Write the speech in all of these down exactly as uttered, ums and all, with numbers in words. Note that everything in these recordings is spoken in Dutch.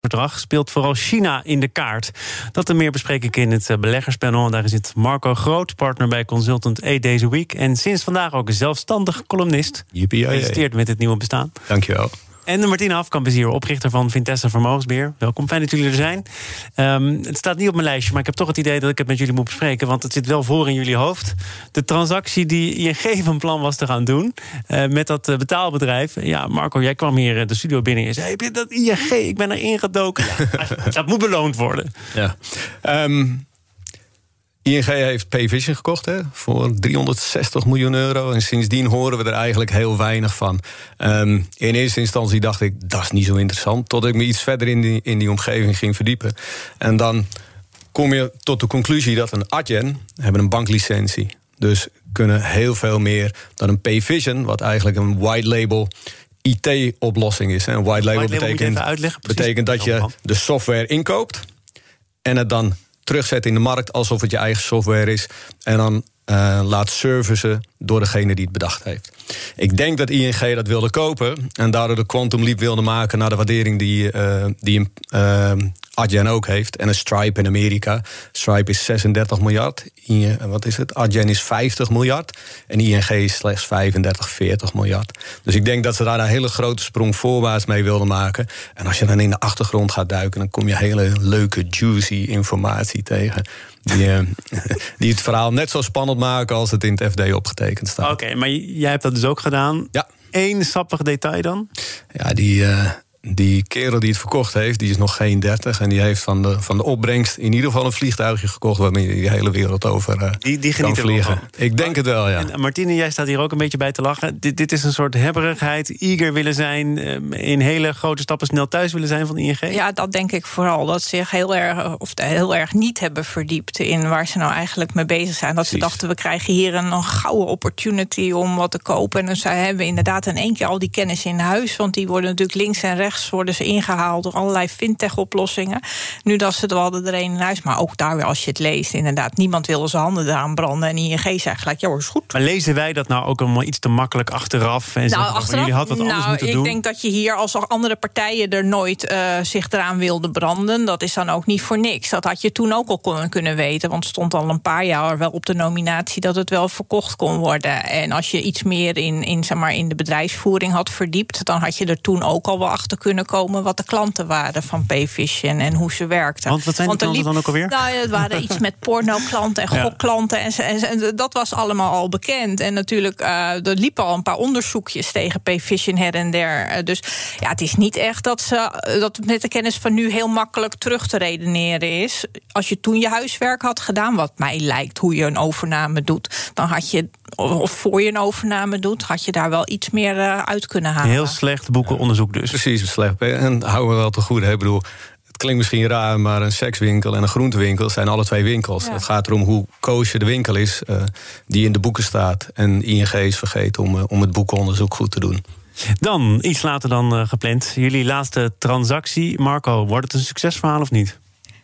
Verdrag speelt vooral China in de kaart. Dat en meer bespreek ik in het beleggerspanel. Daar zit Marco Groot, partner bij Consultant E deze week. En sinds vandaag ook een zelfstandig columnist. Gefeliciteerd met het nieuwe bestaan. Dankjewel. En de Martine Afkamp is hier, oprichter van Vintessa Vermogensbeheer. Welkom, fijn dat jullie er zijn. Um, het staat niet op mijn lijstje, maar ik heb toch het idee dat ik het met jullie moet bespreken. Want het zit wel voor in jullie hoofd. De transactie die I N G van plan was te gaan doen uh, met dat uh, betaalbedrijf. Ja, Marco, jij kwam hier uh, de studio binnen en zei, heb je dat I N G? Ik ben erin gedoken. Ja, dat moet beloond worden. Ja. Um, I N G heeft Pay Vision gekocht hè, voor driehonderdzestig miljoen euro. En sindsdien horen we er eigenlijk heel weinig van. Um, in eerste instantie dacht ik, dat is niet zo interessant. Tot ik me iets verder in die, in die omgeving ging verdiepen. En dan kom je tot de conclusie dat een Adyen hebben een banklicentie. Dus kunnen heel veel meer dan een Pay Vision, wat eigenlijk een white label I T-oplossing is. Een white label, white label betekent, uitleggen, betekent dat je de software inkoopt en het dan terugzetten in de markt alsof het je eigen software is. En dan uh, laat servicen door degene die het bedacht heeft. Ik denk dat I N G dat wilde kopen en daardoor de quantum leap wilde maken naar de waardering die, uh, die uh, Adyen ook heeft. En een Stripe in Amerika. Stripe is zesendertig miljard. I N G, wat is het? Adyen is vijftig miljard. En I N G is slechts vijfendertig, veertig miljard. Dus ik denk dat ze daar een hele grote sprong voorwaarts mee wilden maken. En als je dan in de achtergrond gaat duiken, dan kom je hele leuke, juicy informatie tegen. Die, uh, die het verhaal net zo spannend maken als het in het F D opgetekend staat. Oké, okay, maar jij hebt dat dus ook gedaan. Ja. Eén sappig detail dan? Ja, die... Uh, Die kerel die het verkocht heeft, die is nog geen dertig. En die heeft van de, van de opbrengst in ieder geval een vliegtuigje gekocht waarmee je de hele wereld over uh, die, die kan vliegen. Ik denk het wel, ja. En Martine, jij staat hier ook een beetje bij te lachen. Dit, dit is een soort hebberigheid, eager willen zijn, in hele grote stappen snel thuis willen zijn van I N G. Ja, dat denk ik vooral. Dat ze zich heel erg, of heel erg niet hebben verdiept in waar ze nou eigenlijk mee bezig zijn. Dat Precies. Ze dachten, we krijgen hier een gouden opportunity om wat te kopen. En dus ze hebben inderdaad in één keer al die kennis in huis. Want die worden natuurlijk links en rechts worden ze ingehaald door allerlei fintech-oplossingen. Nu dat ze er hadden er een in huis, maar ook daar weer als je het leest, inderdaad, niemand wil zijn handen eraan branden en I N G zegt gelijk, ja hoor, is goed. Maar lezen wij dat nou ook allemaal iets te makkelijk achteraf? En nou, achteraf, jullie had wat anders nou, moeten ik doen. Denk dat je hier als andere partijen er nooit uh, zich eraan wilden branden, dat is dan ook niet voor niks. Dat had je toen ook al kon, kunnen weten, want het stond al een paar jaar wel op de nominatie dat het wel verkocht kon worden. En als je iets meer in, in, zeg maar, in de bedrijfsvoering had verdiept, dan had je er toen ook al wel achter kunnen komen wat de klanten waren van Pay Vision en hoe ze werkten. Want wat zijn die Want klanten liep, dan ook alweer? Nou, het waren iets met porno-klanten en gokklanten. En, en, en dat was allemaal al bekend. En natuurlijk, uh, er liepen al een paar onderzoekjes tegen Pay Vision her en der. Uh, dus ja, het is niet echt dat ze dat met de kennis van nu heel makkelijk terug te redeneren is. Als je toen je huiswerk had gedaan, wat mij lijkt hoe je een overname doet, dan had je, of voor je een overname doet, had je daar wel iets meer uh, uit kunnen halen. Heel slecht boekenonderzoek dus. Precies. Slecht. En houden we wel te goed. Ik bedoel, het klinkt misschien raar, maar een sekswinkel en een groentewinkel zijn alle twee winkels. Ja. Het gaat erom hoe kosher de winkel is uh, die in de boeken staat. En I N G is vergeten om, uh, om het boekenonderzoek goed te doen. Dan, iets later dan uh, gepland. Jullie laatste transactie. Marco, wordt het een succesverhaal of niet?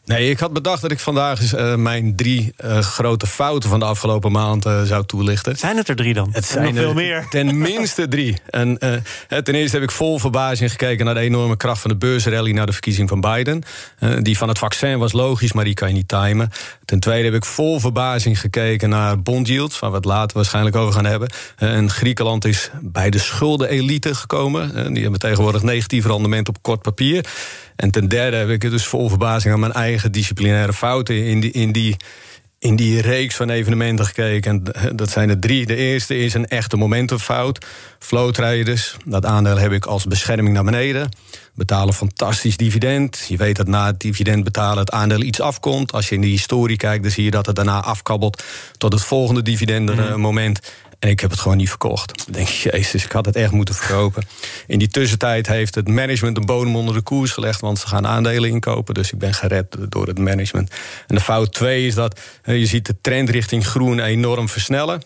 Nee, ik had bedacht dat ik vandaag eens, uh, mijn drie uh, grote fouten van de afgelopen maand uh, zou toelichten. Zijn het er drie dan? Het zijn er nog veel meer. Ten minste drie. En, uh, ten eerste heb ik vol verbazing gekeken naar de enorme kracht van de beursrally naar de verkiezing van Biden. Uh, die van het vaccin was logisch, maar die kan je niet timen. Ten tweede heb ik vol verbazing gekeken naar bond yields, waar we het later waarschijnlijk over gaan hebben. Uh, en Griekenland is bij de schuldenelite gekomen. Uh, die hebben tegenwoordig negatief rendement op kort papier. En ten derde heb ik het dus vol verbazing aan mijn eigen disciplinaire fouten in die, in die, in die reeks van evenementen gekeken. En dat zijn er drie. De eerste is een echte momentumfout. Flow Traders, dat aandeel heb ik als bescherming naar beneden. Betalen fantastisch dividend. Je weet dat na het dividend betalen het aandeel iets afkomt. Als je in de historie kijkt, dan zie je dat het daarna afkabbelt tot het volgende dividendenmoment. Mm-hmm. En ik heb het gewoon niet verkocht. Dan denk je, jezus, ik had het echt moeten verkopen. In die tussentijd heeft het management een bodem onder de koers gelegd, want ze gaan aandelen inkopen, dus ik ben gered door het management. En de fout twee is dat je ziet de trend richting groen enorm versnellen.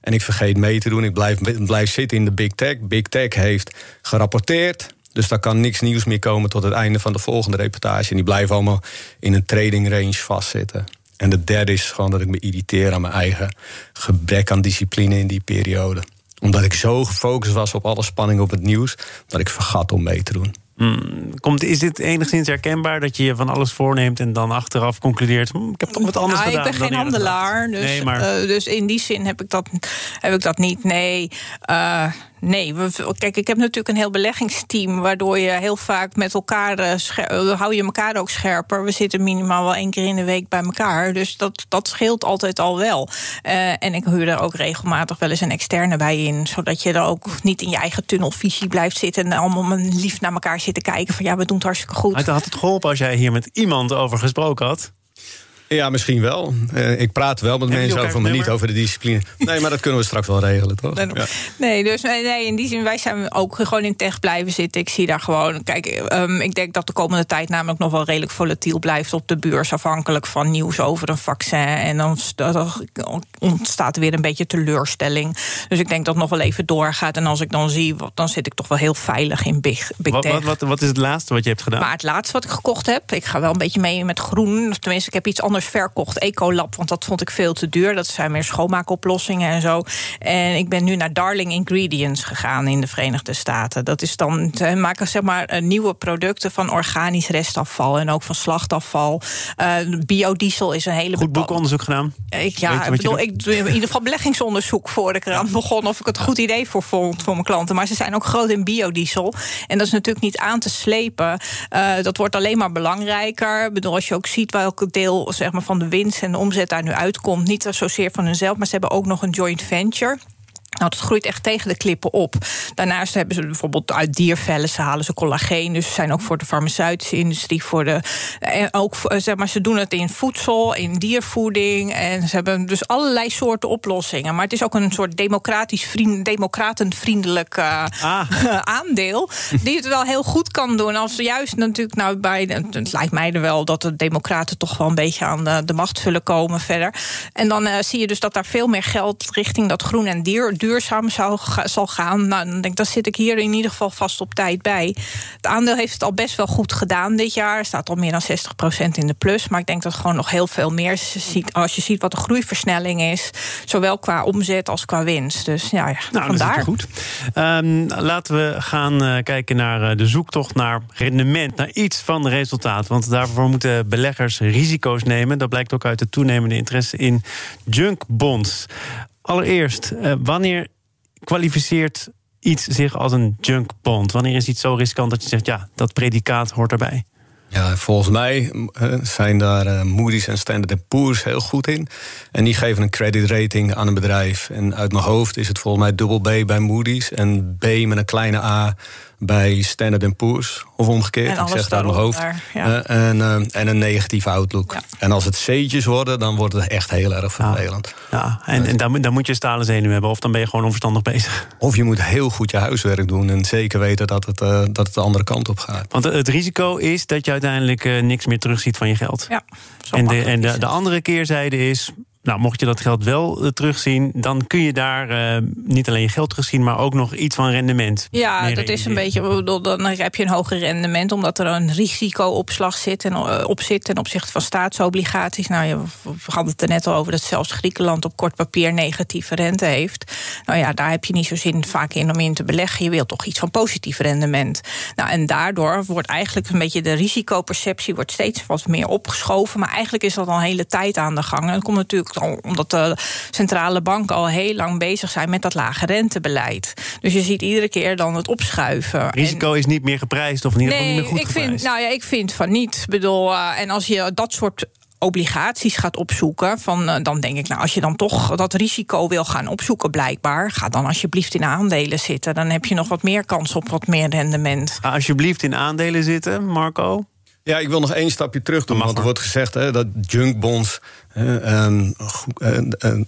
En ik vergeet mee te doen, ik blijf, blijf zitten in de big tech. Big tech heeft gerapporteerd, dus daar kan niks nieuws meer komen tot het einde van de volgende reportage. En die blijven allemaal in een trading range vastzitten. En de derde is gewoon dat ik me irriteer aan mijn eigen gebrek aan discipline in die periode. Omdat ik zo gefocust was op alle spanning op het nieuws, dat ik vergat om mee te doen. Hmm, komt, is dit enigszins herkenbaar dat je je van alles voorneemt en dan achteraf concludeert, hm, ik heb toch wat anders nou, gedaan? Ik ben geen handelaar, dus, nee, maar... uh, dus in die zin heb ik dat, heb ik dat niet. Nee, uh, nee. We, kijk, ik heb natuurlijk een heel beleggingsteam, waardoor je heel vaak met elkaar uh, scher, uh, hou je elkaar ook scherper. We zitten minimaal wel één keer in de week bij elkaar, dus dat, dat scheelt altijd al wel. Uh, en ik huur er ook regelmatig wel eens een externe bij in, zodat je er ook niet in je eigen tunnelvisie blijft zitten en allemaal lief naar elkaar zit te kijken van ja, we doen het hartstikke goed. Maar had het geholpen als jij hier met iemand over gesproken had? Ja, misschien wel. Uh, ik praat wel met mensen over, maar niet over de discipline. Nee, maar dat kunnen we straks wel regelen, toch? Nee, ja. nee dus nee, in die zin, wij zijn ook gewoon in tech blijven zitten. Ik zie daar gewoon, kijk, um, ik denk dat de komende tijd namelijk nog wel redelijk volatiel blijft op de beurs, afhankelijk van nieuws over een vaccin. En dan ontstaat er weer een beetje teleurstelling. Dus ik denk dat het nog wel even doorgaat. En als ik dan zie, dan zit ik toch wel heel veilig in big, big wat, tech. Wat, wat, wat is het laatste wat je hebt gedaan? Maar het laatste wat ik gekocht heb, ik ga wel een beetje mee met groen. Tenminste, ik heb iets anders verkocht, Ecolab, want dat vond ik veel te duur. Dat zijn meer schoonmaakoplossingen en zo. En ik ben nu naar Darling Ingredients gegaan in de Verenigde Staten. Dat is dan, ze maken zeg maar nieuwe producten van organisch restafval en ook van slachtafval. Uh, biodiesel is een hele... Goed boekonderzoek gedaan? Ik, ja, ik bedoel, ik doe in ieder geval beleggingsonderzoek voor ik eraan begon of ik het een goed idee voor vond voor mijn klanten. Maar ze zijn ook groot in biodiesel. En dat is natuurlijk niet aan te slepen. Uh, dat wordt alleen maar belangrijker. Ik bedoel, als je ook ziet welk deel zeg maar van de winst en de omzet daar nu uitkomt. Niet zozeer van hunzelf, maar ze hebben ook nog een joint venture. Nou, dat groeit echt tegen de klippen op. Daarnaast hebben ze bijvoorbeeld uit diervellen, ze halen ze collageen, dus ze zijn ook voor de farmaceutische industrie, voor de, en ook, zeg maar, ze doen het in voedsel, in diervoeding, en ze hebben dus allerlei soorten oplossingen. Maar het is ook een soort democratisch vriend, democratenvriendelijk uh, ah. aandeel, die het wel heel goed kan doen. Als juist natuurlijk, nou, bij, het lijkt mij er wel dat de democraten toch wel een beetje aan de, de macht zullen komen verder. En dan uh, zie je dus dat daar veel meer geld richting dat groen en dier duurzaam zou, zal gaan. Nou, dan denk ik, dan zit ik hier in ieder geval vast op tijd bij. Het aandeel heeft het al best wel goed gedaan dit jaar. Staat al meer dan zestig procent in de plus. Maar ik denk dat het gewoon nog heel veel meer ziet. Als je ziet wat de groeiversnelling is, zowel qua omzet als qua winst. Dus ja, ja nou, vandaar. Dat goed. Um, laten we gaan uh, kijken naar uh, de zoektocht naar rendement, naar iets van resultaat. Want daarvoor moeten beleggers risico's nemen. Dat blijkt ook uit de toenemende interesse in junkbonds. Allereerst, wanneer kwalificeert iets zich als een junkbond? Wanneer is iets zo riskant dat je zegt, ja, dat predicaat hoort erbij? Ja, volgens mij zijn daar Moody's en Standard en Poor's heel goed in. En die geven een creditrating aan een bedrijf. En uit mijn hoofd is het volgens mij dubbel B bij Moody's en B met een kleine A bij Standard en Poor's. Of omgekeerd, ik zeg daar mijn hoofd. Daar, ja. en, uh, en een negatieve outlook. Ja. En als het C'tjes worden, dan wordt het echt heel erg vervelend. Ja, ja. En, en dan, dan moet je stalen zenuwen hebben, of dan ben je gewoon onverstandig bezig. Of je moet heel goed je huiswerk doen en zeker weten dat het, uh, dat het de andere kant op gaat. Want het risico is dat je uiteindelijk uh, niks meer terugziet van je geld. Ja, en de, en de, de andere keerzijde is, nou, mocht je dat geld wel terugzien, dan kun je daar uh, niet alleen je geld terugzien, maar ook nog iets van rendement. Ja, dat rendement is een beetje, dan heb je een hoger rendement, omdat er een risicoopslag zit en uh, op zit ten opzichte van staatsobligaties. Nou, je, we hadden het er net al over dat zelfs Griekenland op kort papier negatieve rente heeft. Nou ja, daar heb je niet zo zin vaak in om in te beleggen. Je wilt toch iets van positief rendement. Nou, en daardoor wordt eigenlijk een beetje de risicoperceptie wordt steeds wat meer opgeschoven, maar eigenlijk is dat al een hele tijd aan de gang. En dat komt natuurlijk omdat de centrale banken al heel lang bezig zijn met dat lage rentebeleid. Dus je ziet iedere keer dan het opschuiven. Risico en is niet meer geprijsd of in ieder geval nee, niet meer goed ik geprijsd? Vind, nou ja, ik vind van niet. Bedoel, uh, en als je dat soort obligaties gaat opzoeken, van, uh, dan denk ik, nou, als je dan toch dat risico wil gaan opzoeken blijkbaar, ga dan alsjeblieft in aandelen zitten. Dan heb je nog wat meer kans op wat meer rendement. Uh, alsjeblieft in aandelen zitten, Marco? Ja, ik wil nog één stapje terug doen, want er wordt gezegd hè, dat junkbonds... Eh, eh, eh, eh,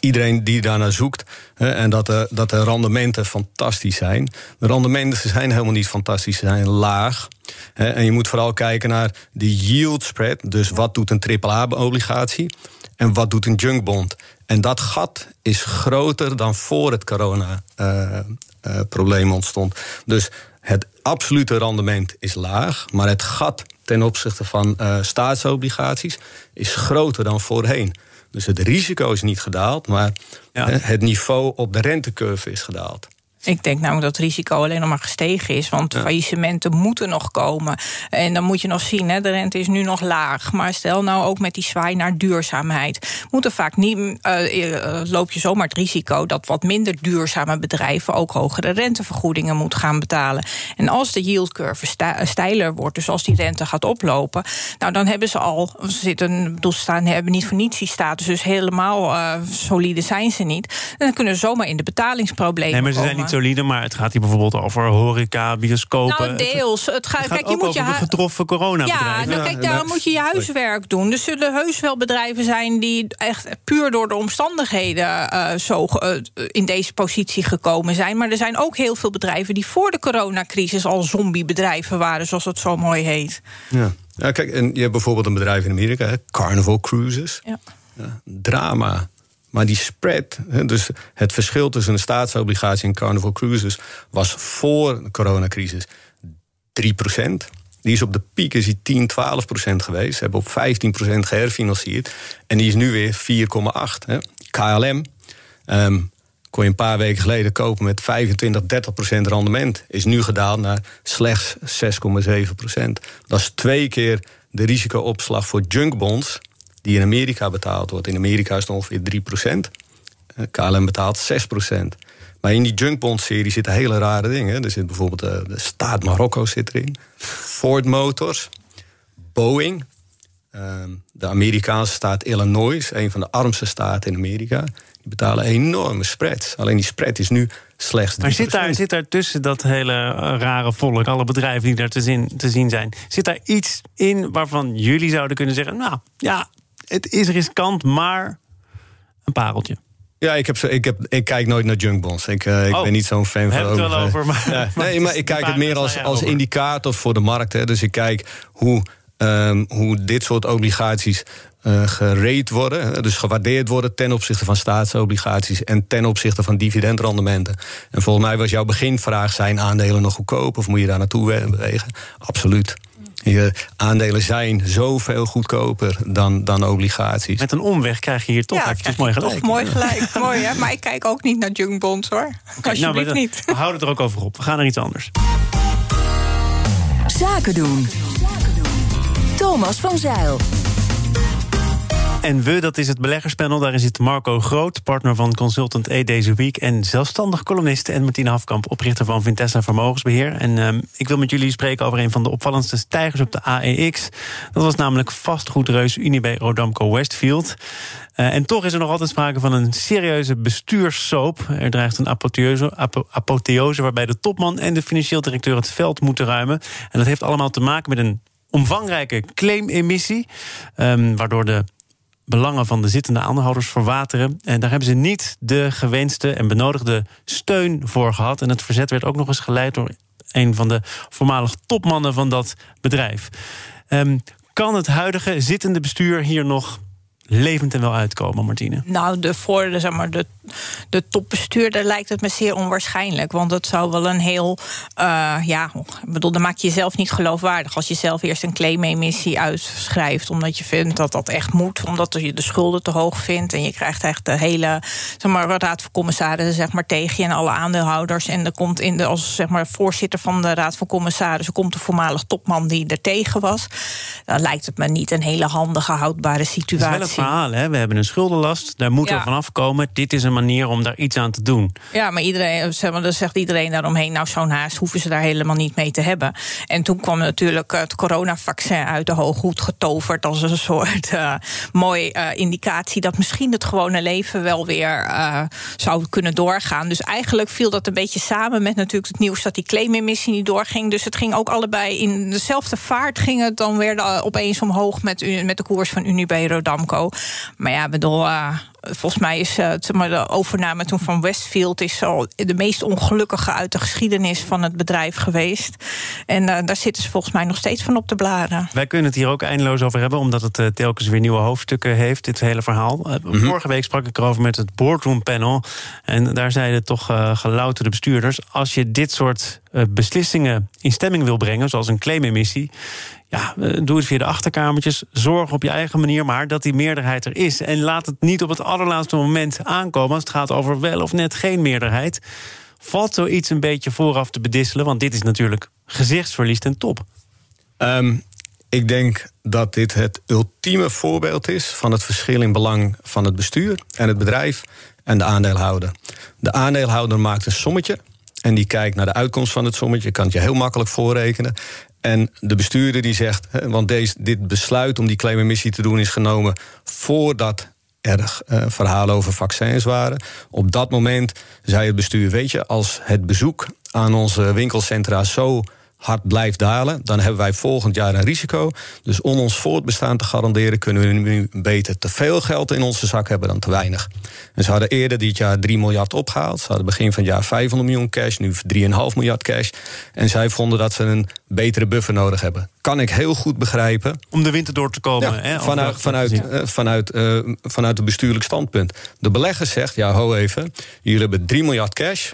iedereen die daarnaar zoekt. Hè, en dat de, dat de rendementen fantastisch zijn. De rendementen zijn helemaal niet fantastisch, ze zijn laag. Hè, en je moet vooral kijken naar de yield spread. Dus wat doet een triple A-obligatie en wat doet een junkbond? En dat gat is groter dan voor het corona-probleem uh, uh, ontstond. Dus het absolute rendement is laag, maar het gat ten opzichte van uh, staatsobligaties is groter dan voorheen. Dus het risico is niet gedaald, maar ja. hè, het niveau op de rentecurve is gedaald. Ik denk namelijk dat het risico alleen nog maar gestegen is. Want ja. faillissementen moeten nog komen. En dan moet je nog zien, hè, de rente is nu nog laag. Maar stel nou ook met die zwaai naar duurzaamheid. Moet er vaak niet, uh, loop je zomaar het risico dat wat minder duurzame bedrijven ook hogere rentevergoedingen moeten gaan betalen. En als de yieldcurve steiler wordt, dus als die rente gaat oplopen, nou dan hebben ze al, ze zitten, bedoel, staan, hebben niet voor niets die status, dus helemaal uh, solide zijn ze niet. En dan kunnen ze zomaar in de betalingsproblemen nee, komen. Solide, maar het gaat hier bijvoorbeeld over horeca, bioscopen. Nou, deels. Het, ga, het gaat kijk, je moet over je hu- de getroffen coronabedrijven. Ja, nou, kijk, daar moet je je huiswerk doen. Dus er zullen heus wel bedrijven zijn die echt puur door de omstandigheden uh, zo uh, in deze positie gekomen zijn. Maar er zijn ook heel veel bedrijven die voor de coronacrisis al zombiebedrijven waren, zoals dat zo mooi heet. Ja, ja kijk, en je hebt bijvoorbeeld een bedrijf in Amerika, hè, Carnival Cruises. Ja. Ja, drama. Maar die spread, dus het verschil tussen een staatsobligatie en Carnival Cruises, was voor de coronacrisis drie procent. Die is op de piek is die tien, twaalf procent geweest. Ze hebben op vijftien procent geherfinancierd. En die is nu weer vier komma acht. K L M um, kon je een paar weken geleden kopen met vijfentwintig, dertig procent rendement. Is nu gedaald naar slechts zes komma zeven procent. Dat is twee keer de risicoopslag voor junkbonds die in Amerika betaald wordt. In Amerika is het ongeveer drie procent. K L M betaalt zes procent. Maar in die junkbond-serie zitten hele rare dingen. Er zit bijvoorbeeld de, de staat Marokko zit erin. Ford Motors. Boeing. De Amerikaanse staat Illinois. Een van de armste staten in Amerika. Die betalen enorme spreads. Alleen die spread is nu slechts drie procent. Maar zit daar, zit daar tussen dat hele rare volk, alle bedrijven die daar te zien, te zien zijn, zit daar iets in waarvan jullie zouden kunnen zeggen, nou ja, het is riskant, maar een pareltje. Ja, ik, heb, ik, heb, ik kijk nooit naar junkbonds. Ik, uh, ik oh, ben niet zo'n fan van. We hebben het wel over. Maar, ja, maar nee, maar ik kijk het meer als, als indicator voor de markt. Hè. Dus ik kijk hoe, um, hoe dit soort obligaties uh, gerate worden. Dus gewaardeerd worden ten opzichte van staatsobligaties en ten opzichte van dividendrendementen. En volgens mij was jouw beginvraag, zijn aandelen nog goedkoop of moet je daar naartoe bewegen? Absoluut. Je aandelen zijn zoveel goedkoper dan, dan obligaties. Met een omweg krijg je hier toch ja, echt dus mooi gelijk. Toch mooi gelijk, mooi hè. Maar ik kijk ook niet naar junkbonds hoor. Okay, alsjeblieft nou, we, niet. We houden er ook over op. We gaan naar iets anders. Zaken doen. Thomas van Zijl. En we, dat is het beleggerspanel. Daarin zit Marco Groot, partner van Consultant E deze week, en zelfstandig columnist. En Martine Afkamp, oprichter van Vintessa Vermogensbeheer. En um, ik wil met jullie spreken over een van de opvallendste stijgers op de A E X. Dat was namelijk vastgoedreus Unibail-Rodamco-Westfield. Uh, en toch is er nog altijd sprake van een serieuze bestuurssoop. Er dreigt een apotheose, apo, apotheose waarbij de topman en de financieel directeur het veld moeten ruimen. En dat heeft allemaal te maken met een omvangrijke claimemissie, um, waardoor de belangen van de zittende aandeelhouders verwateren. En daar hebben ze niet de gewenste en benodigde steun voor gehad. En het verzet werd ook nog eens geleid door een van de voormalig topmannen van dat bedrijf. Um, kan het huidige zittende bestuur hier nog levend en wel uitkomen, Martine? Nou, de, voor, zeg maar, de, de topbestuurder lijkt het me zeer onwaarschijnlijk. Want dat zou wel een heel... Uh, ja, ik bedoel, dan maak je jezelf niet geloofwaardig als je zelf eerst een claimemissie uitschrijft, omdat je vindt dat dat echt moet, omdat je de schulden te hoog vindt. En je krijgt echt de hele, zeg maar, raad van commissarissen, zeg maar, tegen je en alle aandeelhouders. En er komt in de, als zeg maar, voorzitter van de raad van commissarissen komt de voormalig topman die er tegen was. Dan lijkt het me niet een hele handige, houdbare situatie. Verhaal, hè? We hebben een schuldenlast, daar moeten ja. we vanaf komen. Dit is een manier om daar iets aan te doen. Ja, maar iedereen, zeg maar, dan zegt iedereen daaromheen, nou zo'n haast hoeven ze daar helemaal niet mee te hebben. En toen kwam natuurlijk het coronavaccin uit de hooghoed getoverd als een soort uh, mooie uh, indicatie dat misschien het gewone leven wel weer uh, zou kunnen doorgaan. Dus eigenlijk viel dat een beetje samen met natuurlijk het nieuws dat die claimemissie niet doorging. Dus het ging ook allebei in dezelfde vaart, ging het dan weer opeens omhoog met, met de koers van Unibail-Rodamco. Maar ja, bedoel, uh, volgens mij is uh, de overname toen van Westfield is al de meest ongelukkige uit de geschiedenis van het bedrijf geweest. En uh, daar zitten ze volgens mij nog steeds van op de blaren. Wij kunnen het hier ook eindeloos over hebben, omdat het uh, telkens weer nieuwe hoofdstukken heeft, dit hele verhaal. Uh, mm-hmm. Vorige week sprak ik erover met het boardroom panel. En daar zeiden toch uh, gelouterde bestuurders, als je dit soort uh, beslissingen in stemming wil brengen, zoals een claimemissie, ja, doe het via de achterkamertjes, zorg op je eigen manier, maar dat die meerderheid er is. En laat het niet op het allerlaatste moment aankomen als het gaat over wel of net geen meerderheid. Valt zoiets een beetje vooraf te bedisselen? Want dit is natuurlijk gezichtsverlies ten top. Um, ik denk dat dit het ultieme voorbeeld is van het verschil in belang van het bestuur en het bedrijf en de aandeelhouder. De aandeelhouder maakt een sommetje en die kijkt naar de uitkomst van het sommetje. Je kan het je heel makkelijk voorrekenen. En de bestuurder die zegt, want deze, dit besluit om die claimemissie te doen is genomen voordat er uh, verhalen over vaccins waren. Op dat moment zei het bestuur, weet je, als het bezoek aan onze winkelcentra zo hard blijft dalen, dan hebben wij volgend jaar een risico. Dus om ons voortbestaan te garanderen, kunnen we nu beter te veel geld in onze zak hebben dan te weinig. En ze hadden eerder dit jaar drie miljard opgehaald. Ze hadden begin van het jaar vijfhonderd miljoen cash, nu drie komma vijf miljard cash. En zij vonden dat ze een betere buffer nodig hebben. Kan ik heel goed begrijpen. Om de winter door te komen. Ja, hè, vanuit, vanuit, uh, vanuit, uh, vanuit het bestuurlijk standpunt. De belegger zegt, ja, ho even, jullie hebben drie miljard cash,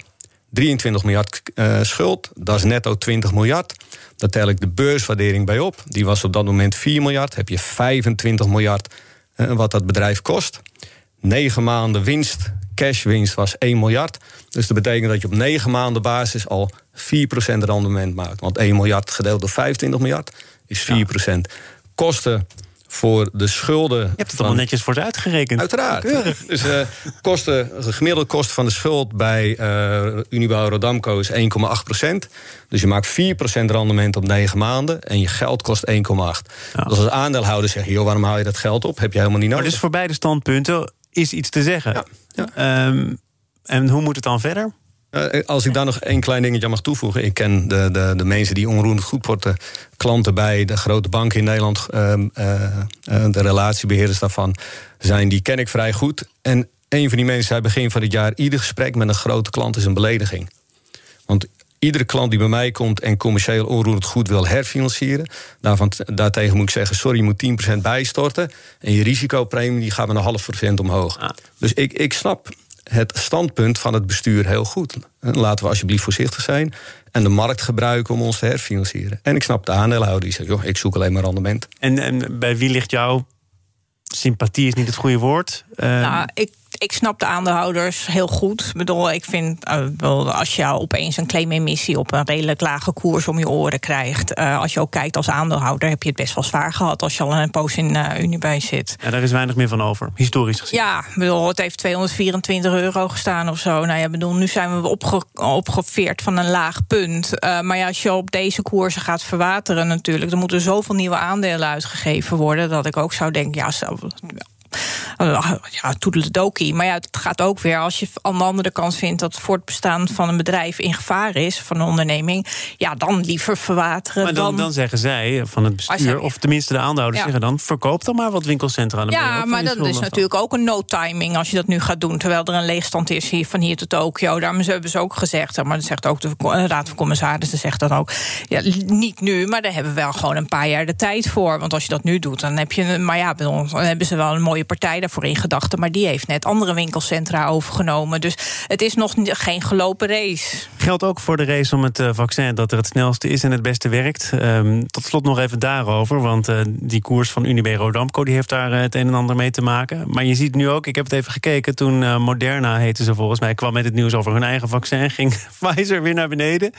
drieëntwintig miljard uh, schuld, dat is netto twintig miljard. Daar tel ik de beurswaardering bij op. Die was op dat moment vier miljard. Heb je vijfentwintig miljard uh, wat dat bedrijf kost. Negen maanden winst, cashwinst was één miljard. Dus dat betekent dat je op negen maanden basis al vier procent rendement maakt. Want één miljard gedeeld door vijfentwintig miljard is vier procent. Ja. Kosten voor de schulden. Je hebt het allemaal netjes voor ze uitgerekend. Uiteraard. Keurig. Dus uh, kosten, de gemiddelde kosten van de schuld bij uh, Unibail-Rodamco is één komma acht procent. Dus je maakt vier procent rendement op negen maanden en je geld kost één komma acht. Ja. Dus als aandeelhouder zeg je, joh, waarom haal je dat geld op? Heb je helemaal niet nodig. Maar dus voor beide standpunten is iets te zeggen. Ja. Ja. Um, en hoe moet het dan verder? Uh, als ik daar nog één klein dingetje aan mag toevoegen. Ik ken de, de, de mensen die onroerend goed worden, klanten bij de grote banken in Nederland. Uh, uh, de relatiebeheerders daarvan zijn, die ken ik vrij goed. En een van die mensen zei begin van het jaar, ieder gesprek met een grote klant is een belediging. Want iedere klant die bij mij komt en commercieel onroerend goed wil herfinancieren, daarvan, daartegen moet ik zeggen, sorry, je moet tien procent bijstorten. En je risicopremie die gaat met een half procent omhoog. Ah. Dus ik, ik snap het standpunt van het bestuur heel goed. Laten we alsjeblieft voorzichtig zijn en de markt gebruiken om ons te herfinancieren. En ik snap de aandeelhouder die zegt, joh, ik zoek alleen maar rendement. En, en bij wie ligt jouw sympathie is niet het goede woord? Uh... Nou, ik, ik snap de aandeelhouders heel goed. Ik bedoel, ik vind, uh, als je opeens een claimemissie op een redelijk lage koers om je oren krijgt, Uh, als je ook kijkt als aandeelhouder, heb je het best wel zwaar gehad als je al een poos in uh, Unibail zit. Ja, daar is weinig meer van over, historisch gezien. Ja, bedoel, het heeft tweehonderdvierentwintig euro gestaan of zo. Nou ja, bedoel, nu zijn we opge- opgeveerd van een laag punt. Uh, maar ja, als je op deze koersen gaat verwateren natuurlijk, dan moeten er zoveel nieuwe aandelen uitgegeven worden, dat ik ook zou denken, ja, zo, ja, toedeledokie. Maar ja, het gaat ook weer, als je aan de andere kant vindt dat het voortbestaan van een bedrijf in gevaar is, van een onderneming, ja, dan liever verwateren. Maar dan, dan, dan zeggen zij van het bestuur, of tenminste de aandeelhouders ja. zeggen dan, verkoop dan maar wat winkelcentra aan de ja, mee, maar dat is dan natuurlijk ook een no-timing als je dat nu gaat doen, terwijl er een leegstand is hier, van hier tot Tokio. Daarom hebben ze ook gezegd, maar dat zegt ook de Raad van Commissarissen, zegt dat ook, ja, niet nu, maar daar hebben we wel gewoon een paar jaar de tijd voor, want als je dat nu doet, dan heb je, maar ja, dan hebben ze wel een mooie partij daarvoor in gedachten, maar die heeft net andere winkelcentra overgenomen. Dus het is nog geen gelopen race. Geldt ook voor de race om het vaccin dat er het snelste is en het beste werkt. Um, tot slot nog even daarover, want uh, die koers van Unibail-Rodamco die heeft daar uh, het een en ander mee te maken. Maar je ziet nu ook, ik heb het even gekeken, toen uh, Moderna heette ze volgens mij, kwam met het nieuws over hun eigen vaccin, ging Pfizer weer naar beneden.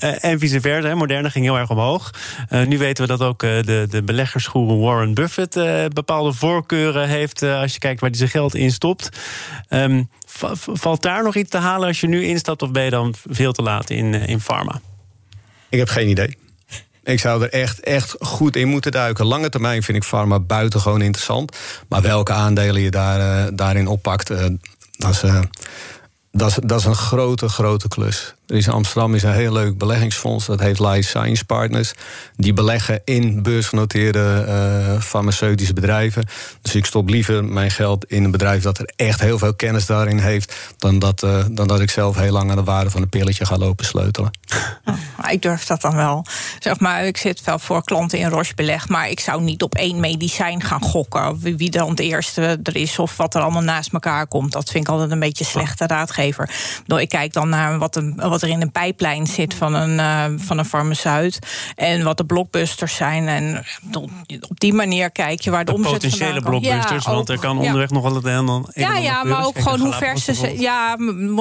Uh, en vice versa, hè. Moderna ging heel erg omhoog. Uh, nu weten we dat ook uh, de, de beleggersgoeroe Warren Buffett uh, bepaalde voorkeuren heeft, uh, als je kijkt waar hij zijn geld in stopt. Um, v- valt daar nog iets te halen als je nu instapt, of ben je dan veel te laat in, uh, in pharma? Ik heb geen idee. Ik zou er echt, echt goed in moeten duiken. Lange termijn vind ik pharma buitengewoon interessant. Maar welke aandelen je daar, uh, daarin oppakt, uh, dat is, uh, dat is, dat is een grote, grote klus. Er is in Amsterdam is een heel leuk beleggingsfonds, dat heet Life Science Partners. Die beleggen in beursgenoteerde uh, farmaceutische bedrijven. Dus ik stop liever mijn geld in een bedrijf dat er echt heel veel kennis daarin heeft, dan dat, uh, dan dat ik zelf heel lang aan de waarde van een pilletje ga lopen sleutelen. Oh, ik durf dat dan wel. Zeg maar, ik zit wel voor klanten in Roche beleg, maar ik zou niet op één medicijn gaan gokken. Wie dan het eerste er is of wat er allemaal naast elkaar komt. Dat vind ik altijd een beetje een slechte raadgever. Ik kijk dan naar wat, een, wat er in een pijplijn zit van een, uh, van een farmaceut en wat de blockbusters zijn. En op die manier kijk je waar de, de omzet vandaan komt. Potentiële blockbusters, ja, want er kan onderweg ja. nog wel het een en ander. Ja, ja, maar ook gewoon hoe ver ze... Ja,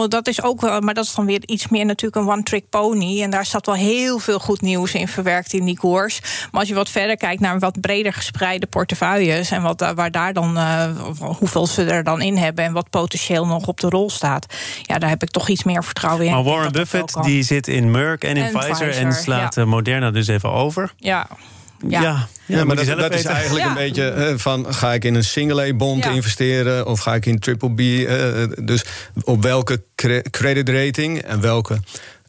dat is ook, maar dat is dan weer iets meer natuurlijk een one-trick pony. En daar staat wel heel veel goed nieuws in verwerkt in die koers. Maar als je wat verder kijkt naar wat breder gespreide portefeuilles en wat, waar daar dan, uh, hoeveel ze er dan in hebben en wat potentieel nog op de rol staat. Ja, daar heb ik toch iets meer vertrouwen in. Maar Warren Buffett die zit in Merck en in en Pfizer, Pfizer en slaat ja. Moderna dus even over. Ja. Ja. Ja, ja, maar, maar dat, dat is eigenlijk ja. een beetje van, ga ik in een single-A-bond ja. investeren of ga ik in triple B? Uh, dus op welke cre- credit rating en welke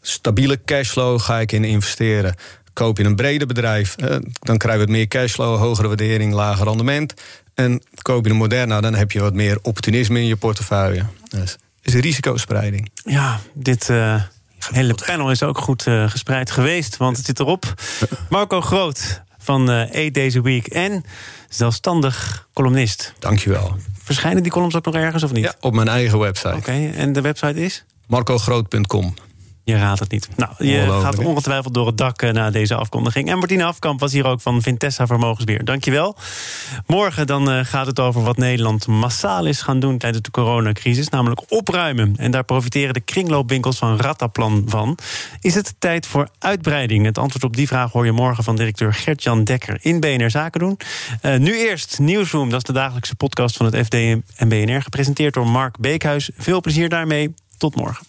stabiele cashflow ga ik in investeren? Koop je een breder bedrijf, uh, dan krijg je wat meer cashflow, hogere waardering, lager rendement. En koop je een Moderna, dan heb je wat meer opportunisme in je portefeuille. Dus is een risicospreiding. Ja, dit uh, hele panel is ook goed uh, gespreid geweest, want het zit erop. Marco Groot van uh, Eight Days a Week en zelfstandig columnist. Dankjewel. Verschijnen die columns ook nog ergens of niet? Ja, op mijn eigen website. Oké, okay, en de website is? marco groot punt com. Je raadt het niet. Nou, je gaat ongetwijfeld door het dak na deze afkondiging. En Martine Afkamp was hier ook van Vintessa Vermogensbeheer. Dankjewel. Morgen dan gaat het over wat Nederland massaal is gaan doen tijdens de coronacrisis, namelijk opruimen. En daar profiteren de kringloopwinkels van Rataplan van. Is het tijd voor uitbreiding? Het antwoord op die vraag hoor je morgen van directeur Gert-Jan Dekker in B N R Zaken doen. Uh, nu eerst Nieuwsroom, dat is de dagelijkse podcast van het F D en B N R, gepresenteerd door Mark Beekhuis. Veel plezier daarmee. Tot morgen.